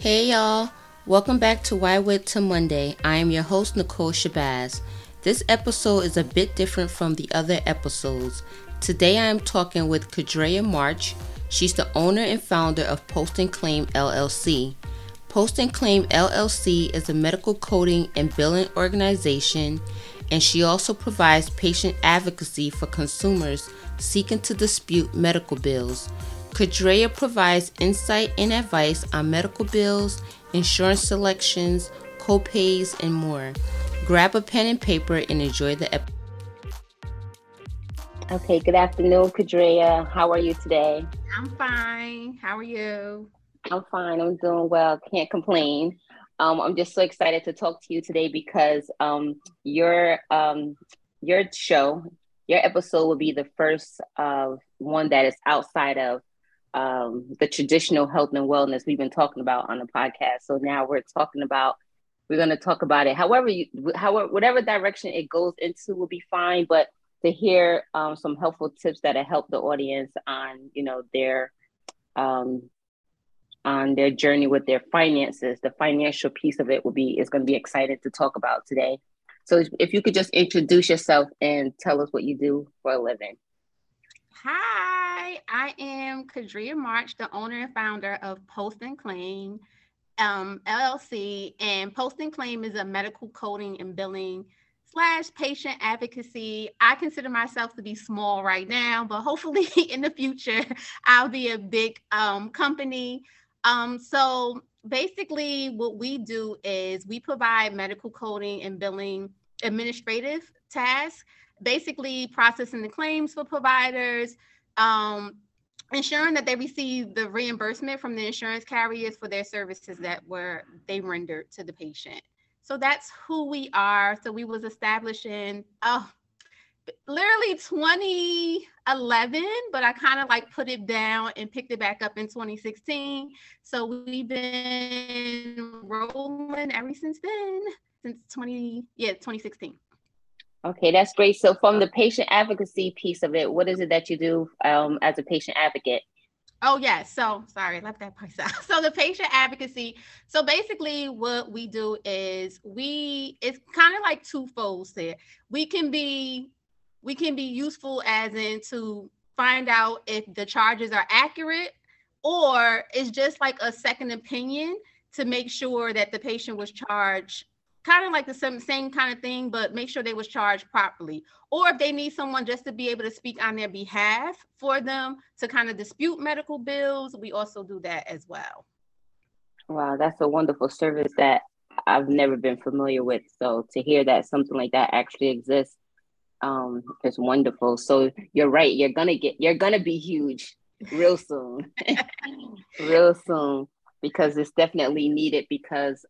Hey y'all, welcome back to Why Wait Till Monday. I am your host, Nichole Shabazz. This episode is a bit different from the other episodes. Today I am talking with Kadria March. She's the owner and founder of Post and Claim, LLC. Post and Claim, LLC is a medical coding and billing organization, and she also provides patient advocacy for consumers seeking to dispute medical bills. Kadria provides insight and advice on medical bills, insurance selections, co-pays, and more. Grab a pen and paper and enjoy the episode. Okay, good afternoon, Kadria. How are you today? I'm fine. How are you? I'm fine. I'm doing well. Can't complain. I'm just so excited to talk to you today because your episode will be the first one that is outside of the traditional health and wellness we've been talking about on the podcast. So now we're going to talk about it. However, whatever direction it goes into will be fine, but to hear some helpful tips that will help the audience on, their journey with their finances. The financial piece of it is going to be exciting to talk about today. So if you could just introduce yourself and tell us what you do for a living. Hi, I am Kadria March, the owner and founder of Post and Claim, LLC. And Post and Claim is a medical coding and billing / patient advocacy. I consider myself to be small right now, but hopefully in the future, I'll be a big company. So basically what we do is we provide medical coding and billing administrative tasks, basically processing the claims for providers, ensuring that they receive the reimbursement from the insurance carriers for their services that they rendered to the patient. So that's who we are. So we was established in literally 2011, but I kind of put it down and picked it back up in 2016. So we've been rolling ever since then, since 2016. Okay, that's great. So from the patient advocacy piece of it, what is it that you do as a patient advocate? Oh, yeah. So sorry, I left that part out. So the patient advocacy. So basically what we do is it's kind of like twofold there. We can be useful as in to find out if the charges are accurate, or it's just like a second opinion to make sure that the patient was charged kind of like the same kind of thing, but make sure they was charged properly. Or if they need someone just to be able to speak on their behalf for them to kind of dispute medical bills, we also do that as well. Wow, that's a wonderful service that I've never been familiar with. So to hear that something like that actually exists is wonderful. So you're right, you're gonna be huge real soon. Real soon, because it's definitely needed because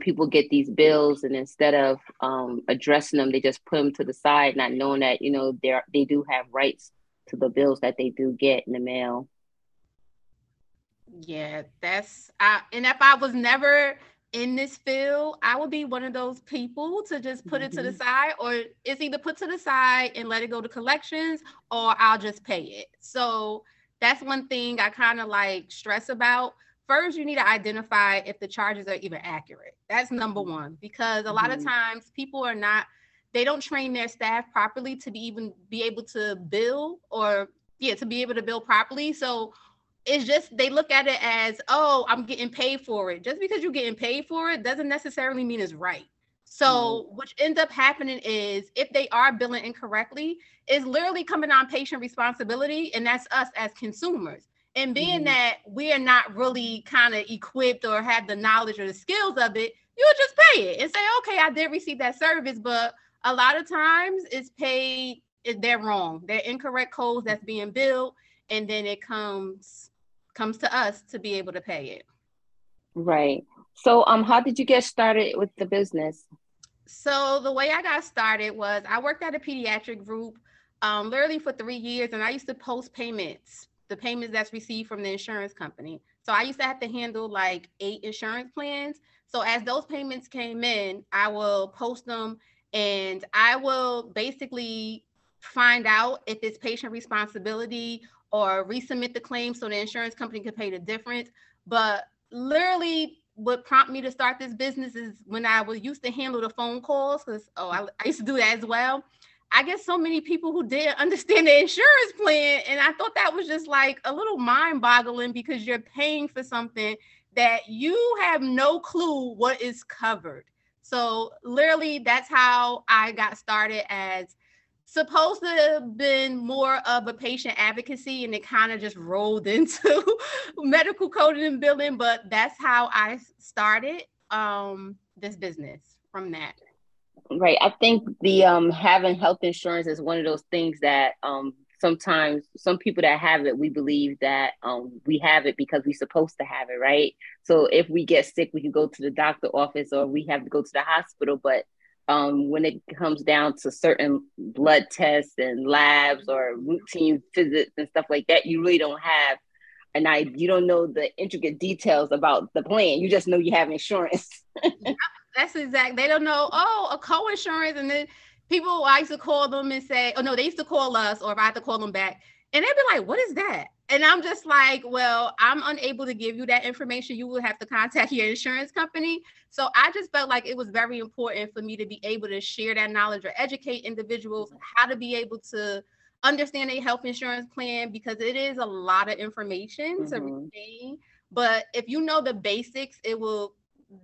people get these bills and instead of addressing them, they just put them to the side, not knowing that, they do have rights to the bills that they do get in the mail. Yeah, and if I was never in this field, I would be one of those people to just put it to the side, or it's either put to the side and let it go to collections, or I'll just pay it. So that's one thing I kind of stress about. First, you need to identify if the charges are even accurate. That's number one, because a lot of times people they don't train their staff properly to be able to bill properly. So it's just, they look at it as, oh, I'm getting paid for it. Just because you're getting paid for it doesn't necessarily mean it's right. So what ends up happening is if they are billing incorrectly, it's literally coming on patient responsibility. And that's us as consumers. And being that we are not really kind of equipped or have the knowledge or the skills of it, you'll just pay it and say, okay, I did receive that service. But a lot of times it's paid, they're wrong. They're incorrect codes that's being billed. And then it comes to us to be able to pay it. Right. So how did you get started with the business? So the way I got started was I worked at a pediatric group literally for 3 years. And I used to post the payments that's received from the insurance company. So I used to have to handle 8 insurance plans. So as those payments came in, I will post them and I will basically find out if it's patient responsibility or resubmit the claim so the insurance company could pay the difference. But literally what prompted me to start this business is when I was used to handle the phone calls, because I used to do that as well. I get so many people who didn't understand the insurance plan. And I thought that was just like a little mind boggling, because you're paying for something that you have no clue what is covered. So literally that's how I got started, as supposed to have been more of a patient advocacy, and it kind of just rolled into medical coding and billing. But that's how I started this business from that. Right. I think the having health insurance is one of those things that sometimes some people that have it, we believe that we have it because we're supposed to have it. Right. So if we get sick, we can go to the doctor's office, or we have to go to the hospital. But when it comes down to certain blood tests and labs or routine visits and stuff like that, you really don't have an idea. You don't know the intricate details about the plan. You just know you have insurance. That's exact. They don't know, oh, a co-insurance. And then people, I used to call them and say, oh no, they used to call us, or if I had to call them back, and they'd be like, what is that? And I'm just like, well, I'm unable to give you that information. You will have to contact your insurance company. So I just felt like it was very important for me to be able to share that knowledge or educate individuals how to be able to understand a health insurance plan, because it is a lot of information to retain. But if you know the basics, it will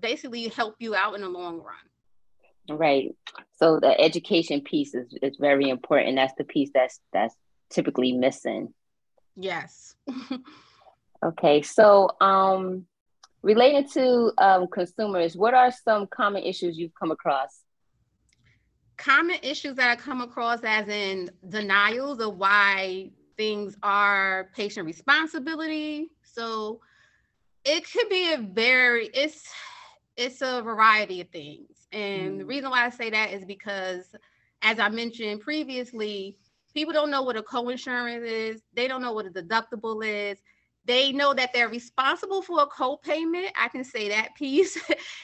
basically help you out in the long run. Right. So the education piece is very important. That's the piece that's typically missing. Yes. Okay. So related to consumers, what are some common issues you've come across? Common issues that I come across, as in denials of why things are patient responsibility. So it could be a very, it's a variety of things. And the reason why I say that is because, as I mentioned previously, people don't know what a co-insurance is. They don't know what a deductible is. They know that they're responsible for a co-payment. I can say that piece.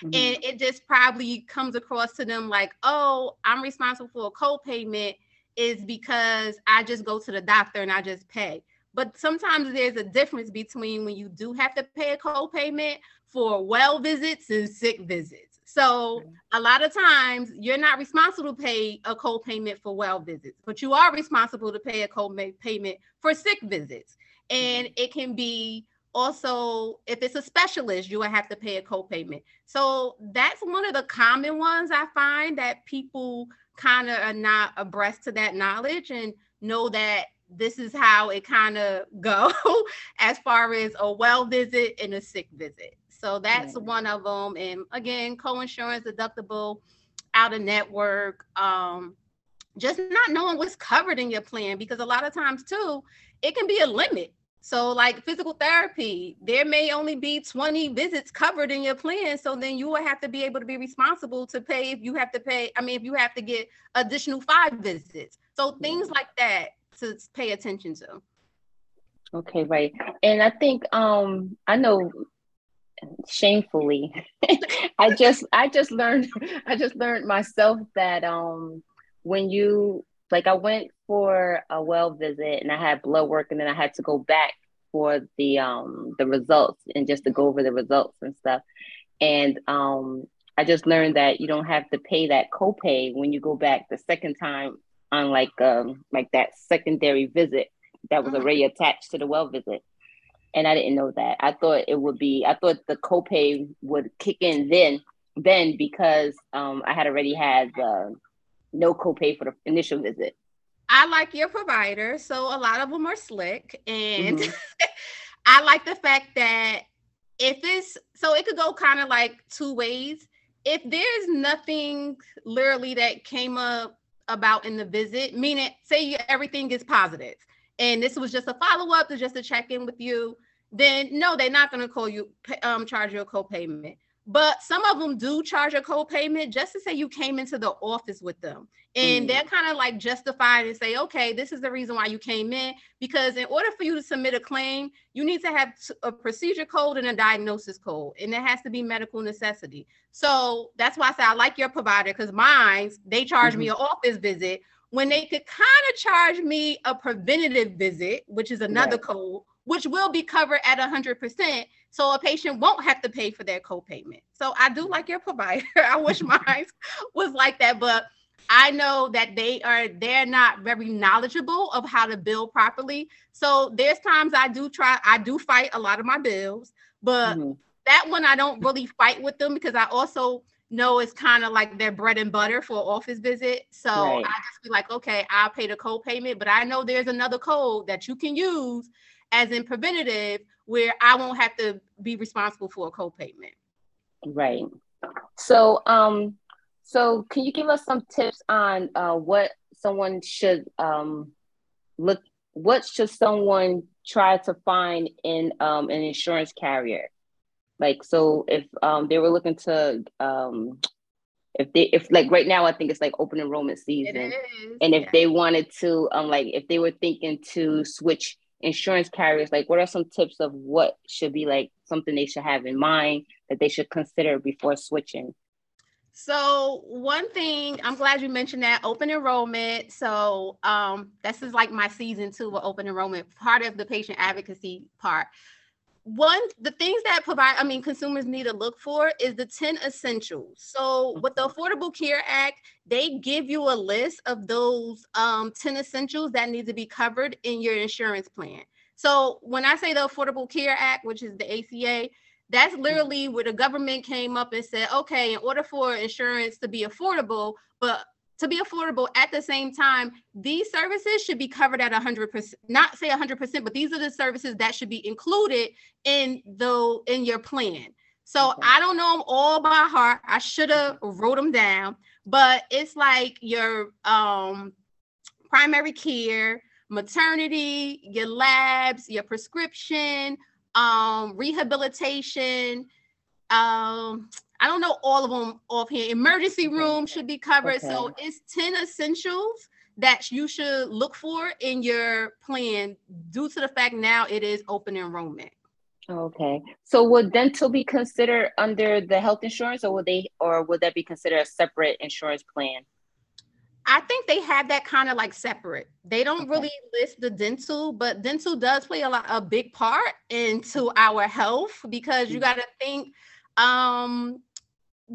And it just probably comes across to them like, oh, I'm responsible for a co-payment is because I just go to the doctor and I just pay. But sometimes there's a difference between when you do have to pay a co-payment for well visits and sick visits. So a lot of times you're not responsible to pay a co-payment for well visits, but you are responsible to pay a co-payment for sick visits. And it can be also, if it's a specialist, you will have to pay a co-payment. So that's one of the common ones I find, that people kind of are not abreast to that knowledge and know that this is how it kind of go as far as a well visit and a sick visit. So that's one of them. And again, co-insurance, deductible, out of network, just not knowing what's covered in your plan, because a lot of times too, it can be a limit. So like physical therapy, there may only be 20 visits covered in your plan. So then you will have to be able to be responsible to pay if you have to pay, I mean, if you have to get additional 5 visits. So things like that to pay attention to. Okay, right. And I think, I know, shamefully, I just learned myself that when you, like, I went for a well visit and I had blood work, and then I had to go back for the results, and just to go over the results and stuff. And I just learned that you don't have to pay that copay when you go back the second time, unlike like that secondary visit that was already attached to the well visit. And I didn't know that. I thought it would be, I thought the copay would kick in then because I had already had no copay for the initial visit. I like your provider. So a lot of them are slick. And I like the fact that if it's, so it could go kind of like two ways. If there's nothing literally that came up about in the visit, meaning say everything is positive, and this was just a follow-up, just to check in with you, then no, they're not going to call you, charge you a co-payment. But some of them do charge a co-payment just to say you came into the office with them. And they're kind of like justified and say, okay, this is the reason why you came in, because in order for you to submit a claim, you need to have a procedure code and a diagnosis code. And it has to be medical necessity. So that's why I say I like your provider, because mine, they charge me an office visit, when they could kind of charge me a preventative visit, which is another code, which will be covered at 100%. So a patient won't have to pay for their copayment. So I do like your provider. I wish mine was like that, but I know that they're not very knowledgeable of how to bill properly. So there's times I do fight a lot of my bills, but that one, I don't really fight with them because I also know it's kind of like their bread and butter for an office visit. So I just be like, okay, I'll pay the copayment, but I know there's another code that you can use as in preventative where I won't have to be responsible for a copayment. Right. So, so can you give us some tips on what someone should what should someone try to find in an insurance carrier? Like, so if they were looking to, if like right now, I think it's like open enrollment season. And if they wanted to, like if they were thinking to switch insurance carriers, like what are some tips of what should be like something they should have in mind that they should consider before switching? So one thing, I'm glad you mentioned that, open enrollment. So this is like my season two of open enrollment, part of the patient advocacy part. One, the things that consumers need to look for is the 10 essentials. So with the Affordable Care Act, they give you a list of those 10 essentials that need to be covered in your insurance plan. So when I say the Affordable Care Act, which is the ACA, that's literally where the government came up and said, okay, in order for insurance to be affordable, but to be affordable at the same time, these services should be covered at 100%, not say 100%, but these are the services that should be included in your plan. So I don't know them all by heart. I should have wrote them down, but it's like your primary care, maternity, your labs, your prescription, rehabilitation, I don't know all of them off here. Emergency room should be covered. So it's 10 essentials that you should look for in your plan due to the fact now it is open enrollment. Okay. So would dental be considered under the health insurance or would that be considered a separate insurance plan? I think they have that kind of like separate. They don't really list the dental, but dental does play a big part into our health because you got to think,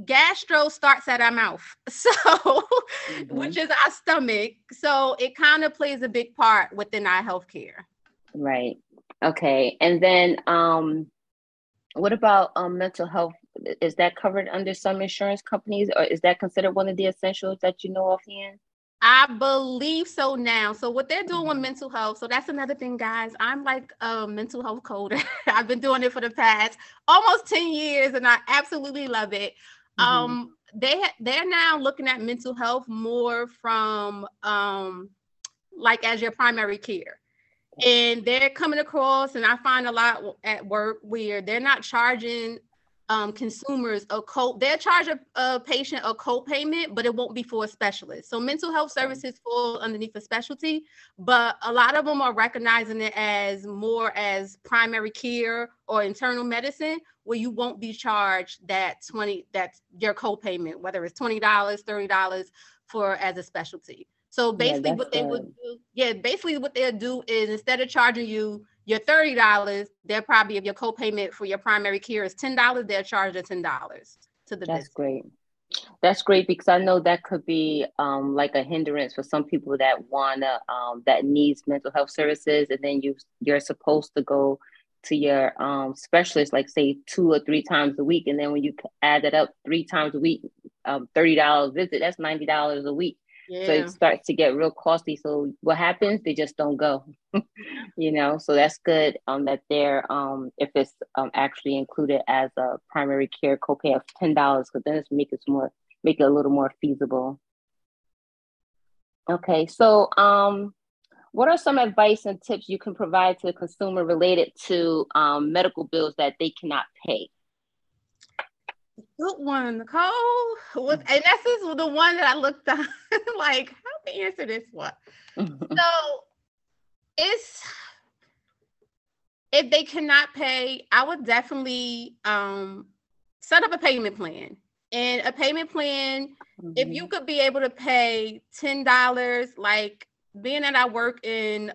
gastro starts at our mouth, so which is our stomach, so it kind of plays a big part within our healthcare. Right. Okay. And then what about mental health? Is that covered under some insurance companies, or is that considered one of the essentials that you know offhand? I believe so now. So what they're doing with mental health, so that's another thing, guys. I'm like a mental health coder. I've been doing it for the past almost 10 years and I absolutely love it. They're now looking at mental health more from like as your primary care. And they're coming across, and I find a lot at work where they're not charging consumers they'll charge a patient a copayment, but it won't be for a specialist. So mental health services fall underneath a specialty, but a lot of them are recognizing it as more as primary care or internal medicine, where you won't be charged that's your copayment, whether it's $20, $30 for as a specialty. So basically what they'll do is instead of charging you your $30, they're probably, if your copayment for your primary care is $10, they'll charge the $10 to the business. Great. That's great, because I know that could be like a hindrance for some people that wanna that needs mental health services, and then you're supposed to go to your specialist like say 2 or 3 times a week, and then when you add that up 3 times a week, $30 visit, that's $90 a week. Yeah. So it starts to get real costly. So what happens? They just don't go, you know? So that's good that they're, if it's actually included as a primary care copay of $10, because then it's make it a little more feasible. Okay, so what are some advice and tips you can provide to the consumer related to medical bills that they cannot pay? Good one, Nichole. And this is the one that I looked at, like, how to answer this one. So if they cannot pay, I would definitely set up a payment plan. And a payment plan, if you could be able to pay $10, like being that I work in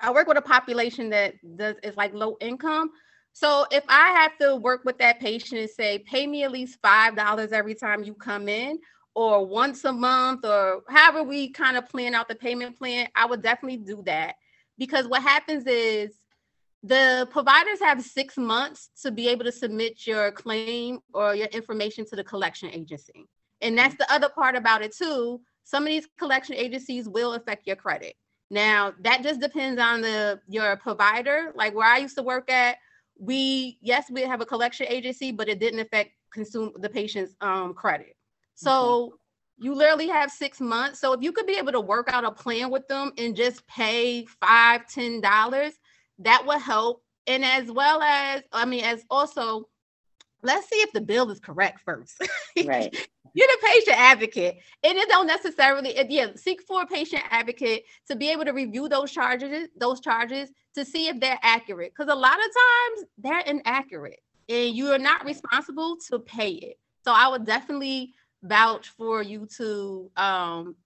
I work with a population that is like low income. So if I have to work with that patient and say, pay me at least $5 every time you come in, or once a month, or however we kind of plan out the payment plan, I would definitely do that. Because what happens is the providers have 6 months to be able to submit your claim or your information to the collection agency. And that's the other part about it too. Some of these collection agencies will affect your credit. Now, that just depends on your provider. Like where I used to work at, we have a collection agency, but it didn't affect the patient's credit. So you literally have 6 months. So if you could be able to work out a plan with them and just pay $5, $10, that would help. And as well as, let's see if the bill is correct first. Right. You're the patient advocate. And it don't necessarily, seek for a patient advocate to be able to review those charges to see if they're accurate. Because a lot of times they're inaccurate and you are not responsible to pay it. So I would definitely vouch for you to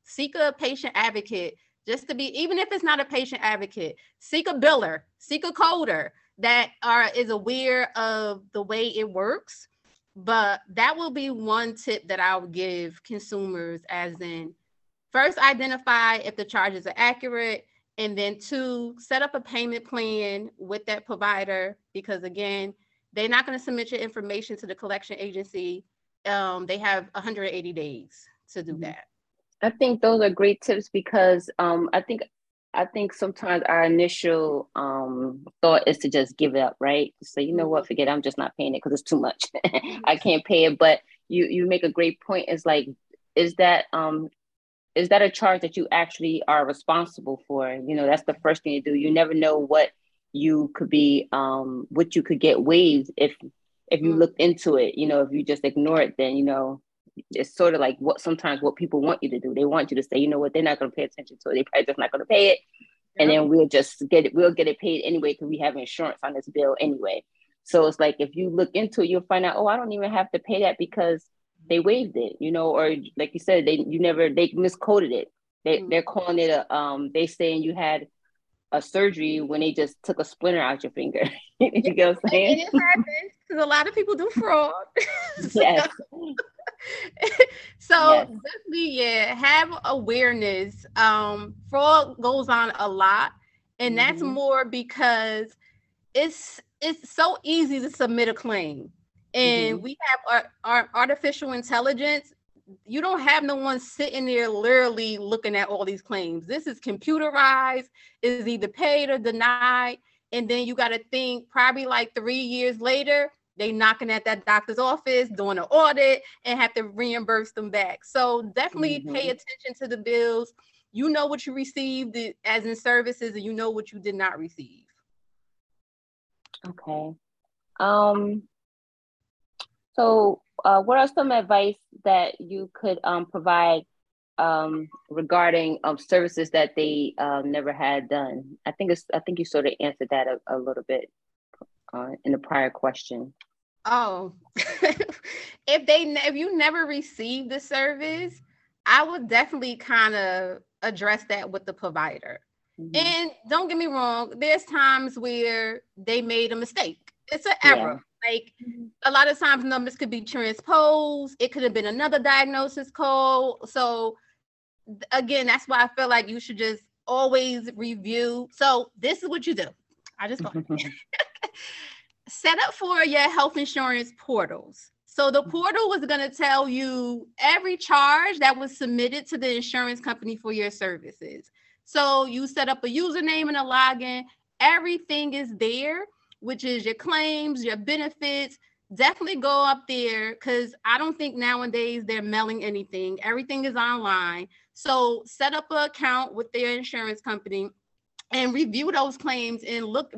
seek a patient advocate, just to be, even if it's not a patient advocate, seek a biller, seek a coder that is aware of the way it works. But that will be one tip that I would give consumers, as in first identify if the charges are accurate, and then 2, set up a payment plan with that provider, because again, they're not going to submit your information to the collection agency. They have 180 days to do that. I think those are great tips, because I think sometimes our initial thought is to just give it up, right? So you know what, forget it, I'm just not paying it because it's too much. I can't pay it. But you make a great point. It's like, is that a charge that you actually are responsible for? You know, that's the first thing you do. You never know what you could be, what you could get waived if you looked into it. You know, if you just ignore it, then, you know, it's sort of like what people want you to do. They want you to say, you know what, they're not going to pay attention to it. They're probably just not going to pay it. Yeah. And then we'll get it paid anyway, because we have insurance on this bill anyway. So it's like, if you look into it, you'll find out, oh, I don't even have to pay that because they waived it, you know, or like you said, they miscoded it. They're calling it they saying you had a surgery when they just took a splinter out your finger. You know what I'm saying? And it happens, because a lot of people do fraud. Yes. So definitely, have awareness. Fraud goes on a lot, and that's more because it's so easy to submit a claim, and we have our artificial intelligence. You don't have no one sitting there literally looking at all these claims. This is computerized. It's either paid or denied, and then you got to think probably like 3 years later, they knocking at that doctor's office, doing an audit, and have to reimburse them back. So definitely pay attention to the bills. You know what you received as in services, and you know what you did not receive. Okay. So what are some advice that you could provide regarding services that they never had done? I think you sort of answered that a little bit in the prior question. Oh, if you never received the service, I would definitely kind of address that with the provider. And don't get me wrong, there's times where they made a mistake. It's an error. Like a lot of times numbers could be transposed. It could have been another diagnosis code. So again, that's why I feel like you should just always review. So this is what you do. I just thought. Set up for your health insurance portals. So the portal is going to tell you every charge that was submitted to the insurance company for your services. So you set up a username and a login. Everything is there, which is your claims, your benefits. Definitely go up there, because I don't think nowadays they're mailing anything. Everything is online. So set up an account with their insurance company and review those claims and look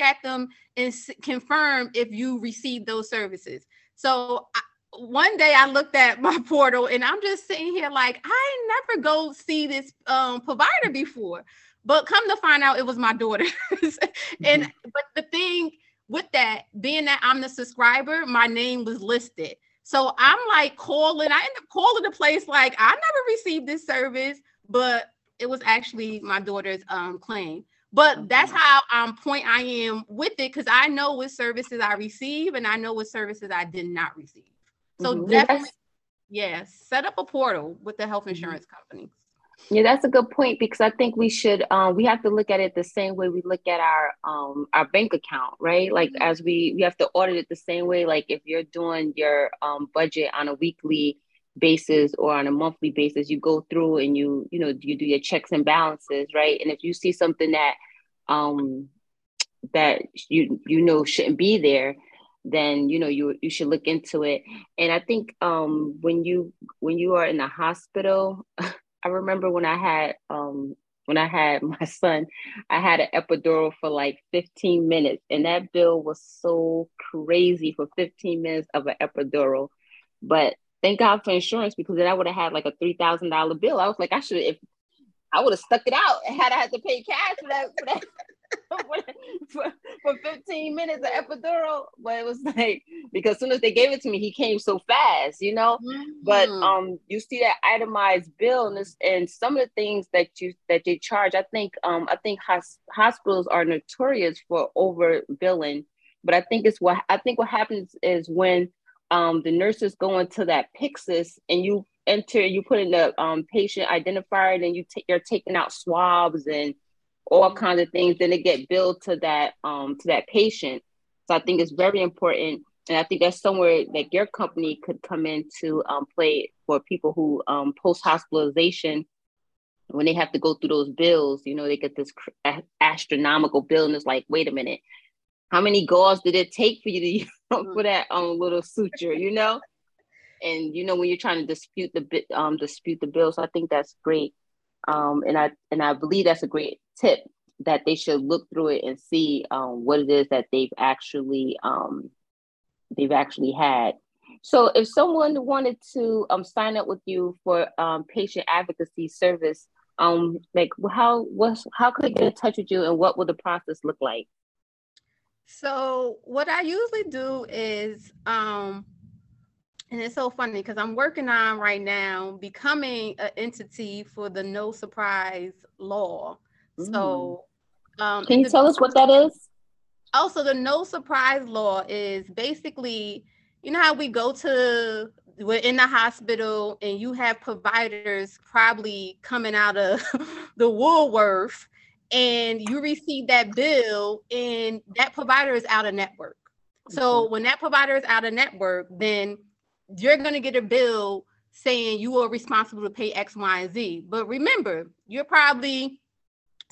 at them and confirm if you received those services. So one day I looked at my portal and I'm just sitting here like, I never go see this provider before, but come to find out it was my daughter's. But the thing with that, being that I'm the subscriber, my name was listed. So I'm like I end up calling the place like, I never received this service, but it was actually my daughter's claim. But that's how I am with it, because I know what services I receive and I know what services I did not receive. So definitely, set up a portal with the health insurance companies. Yeah, that's a good point, because I think we should, we have to look at it the same way we look at our bank account, right? Like as we have to audit it the same way, like if you're doing your budget on a weekly basis or on a monthly basis, you go through and you do your checks and balances, right? And if you see something that that you know shouldn't be there, then you should look into it. And I think when you are in the hospital, I remember when I had my son, I had an epidural for like 15 minutes, and that bill was so crazy for 15 minutes of an epidural. But thank God for insurance, because then I would have had like a $3,000 bill. I was like, I would have stuck it out had I had to pay cash for 15 minutes of epidural. But it was like, because as soon as they gave it to me, he came so fast, But you see that itemized bill, and some of the things that they charge, I think hospitals are notorious for overbilling. But I think what happens is when the nurses go into that Pyxis and you put in the patient identifier, and you're taking out swabs and all kinds of things, then it get billed to that patient. So I think it's very important, and I think that's somewhere that your company could come in to play for people who post hospitalization, when they have to go through those bills. They get this astronomical bill, and it's like, wait a minute, how many gauze did it take for you to use for that little suture? And when you're trying to dispute the bill. So I think that's great. And I believe that's a great tip, that they should look through it and see what it is that they've actually had. So if someone wanted to sign up with you for patient advocacy service, how could they get in touch with you, and what will the process look like? So what I usually do is, and it's so funny because I'm working on right now becoming an entity for the No Surprise Law. So can you tell us what that is? Also, the No Surprise Law is basically, how we go to, we're in the hospital and you have providers probably coming out of the Woolworth, and you receive that bill, and that provider is out of network. So when that provider is out of network, then you're going to get a bill saying you are responsible to pay X, Y, and Z. But remember, you're probably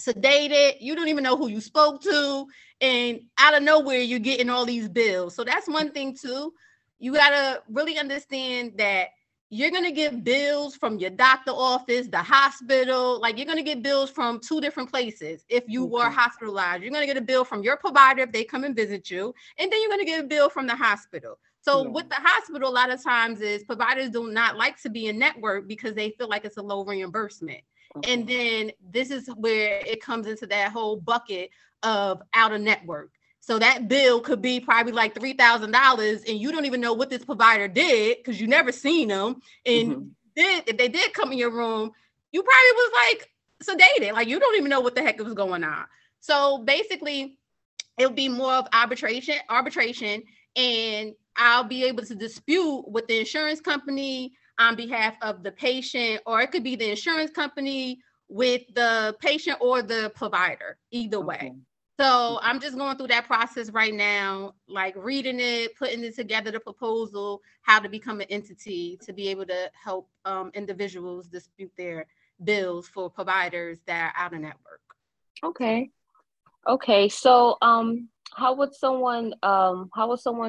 sedated. You don't even know who you spoke to. And out of nowhere, you're getting all these bills. So that's one thing, too. You got to really understand that you're going to get bills from your doctor office, the hospital. Like, you're going to get bills from two different places. If you were hospitalized, you're going to get a bill from your provider if they come and visit you. And then you're going to get a bill from the hospital. So with the hospital, a lot of times is providers do not like to be in network because they feel like it's a low reimbursement. And then this is where it comes into that whole bucket of out of network. So that bill could be probably like $3,000, and you don't even know what this provider did because you never seen them. And if they did come in your room, you probably was like sedated. Like, you don't even know what the heck was going on. So basically, it would be more of arbitration, and I'll be able to dispute with the insurance company on behalf of the patient, or it could be the insurance company with the patient or the provider, either way. So I'm just going through that process right now, like reading it, putting it together, the proposal, how to become an entity to be able to help individuals dispute their bills for providers that are out of network. Okay. So how would someone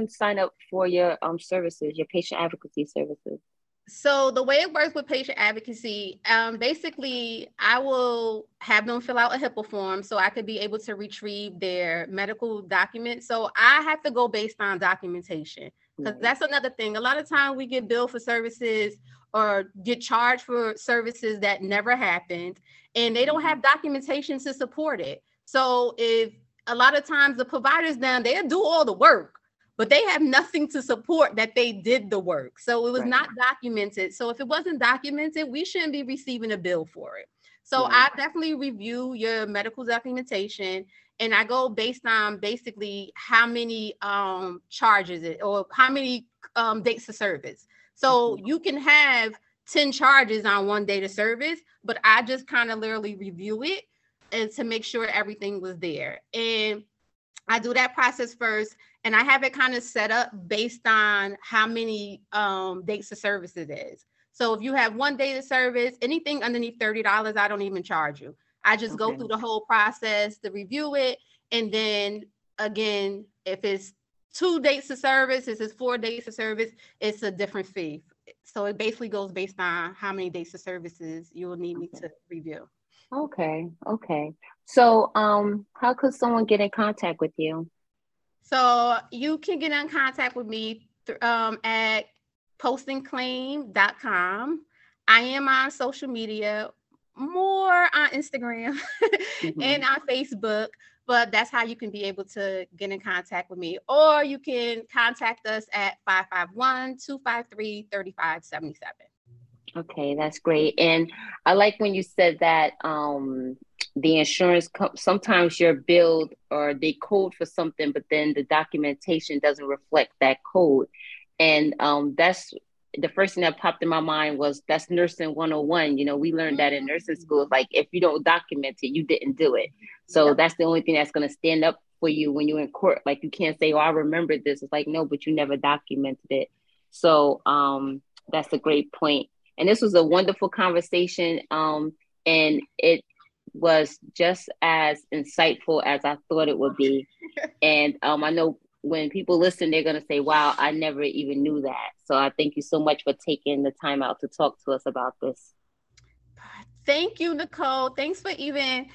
sign up for your services, your patient advocacy services? So the way it works with patient advocacy, basically, I will have them fill out a HIPAA form so I could be able to retrieve their medical documents. So I have to go based on documentation, because that's another thing. A lot of time we get billed for services or get charged for services that never happened, and they don't have documentation to support it. So if a lot of times the providers now, they'll do all the work, but they have nothing to support that they did the work. So it was not documented. So if it wasn't documented, we shouldn't be receiving a bill for it. So mm-hmm. I definitely review your medical documentation, and I go based on basically how many charges it, or how many dates of service. So you can have 10 charges on one date of service, but I just kind of literally review it and to make sure everything was there. And I do that process first, and I have it kind of set up based on how many dates of service it is. So if you have one day of service, anything underneath $30, I don't even charge you. I just go through the whole process to review it. And then again, if it's 2 dates of service, if it's 4 days of service, it's a different fee. So it basically goes based on how many dates of services you will need me to review. Okay. Okay. So how could someone get in contact with you? So you can get in contact with me at PostandClaim.com. I am on social media, more on Instagram mm-hmm. and on Facebook, but that's how you can be able to get in contact with me. Or you can contact us at 551-253-3577. Okay, that's great. And I like when you said that the insurance, sometimes you're billed or they code for something, but then the documentation doesn't reflect that code. And that's the first thing that popped in my mind was that's nursing 101. You know, we learned that in nursing school, like if you don't document it, you didn't do it. So that's the only thing that's going to stand up for you when you're in court. Like you can't say, oh, I remembered this. It's like, no, but you never documented it. So that's a great point. And this was a wonderful conversation. And it was just as insightful as I thought it would be. And I know when people listen, they're going to say, wow, I never even knew that. So I thank you so much for taking the time out to talk to us about this. Thank you, Nichole. Thanks for even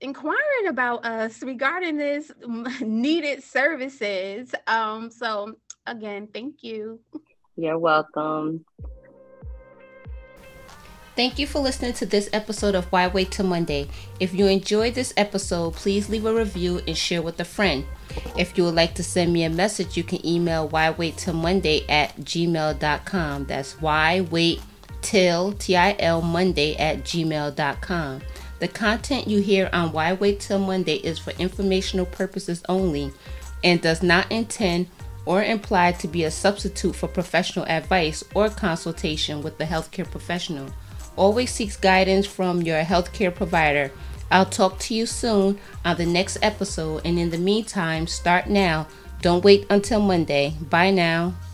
inquiring about us regarding this needed services. So again, thank you. You're welcome. Thank you for listening to this episode of Why Wait Till Monday. If you enjoyed this episode, please leave a review and share with a friend. If you would like to send me a message, you can email whywaittillmonday@gmail.com. That's whywaittilmonday@gmail.com. The content you hear on Why Wait Till Monday is for informational purposes only and does not intend or imply to be a substitute for professional advice or consultation with the healthcare professional. Always seek guidance from your healthcare provider. I'll talk to you soon on the next episode. And in the meantime, start now. Don't wait until Monday. Bye now.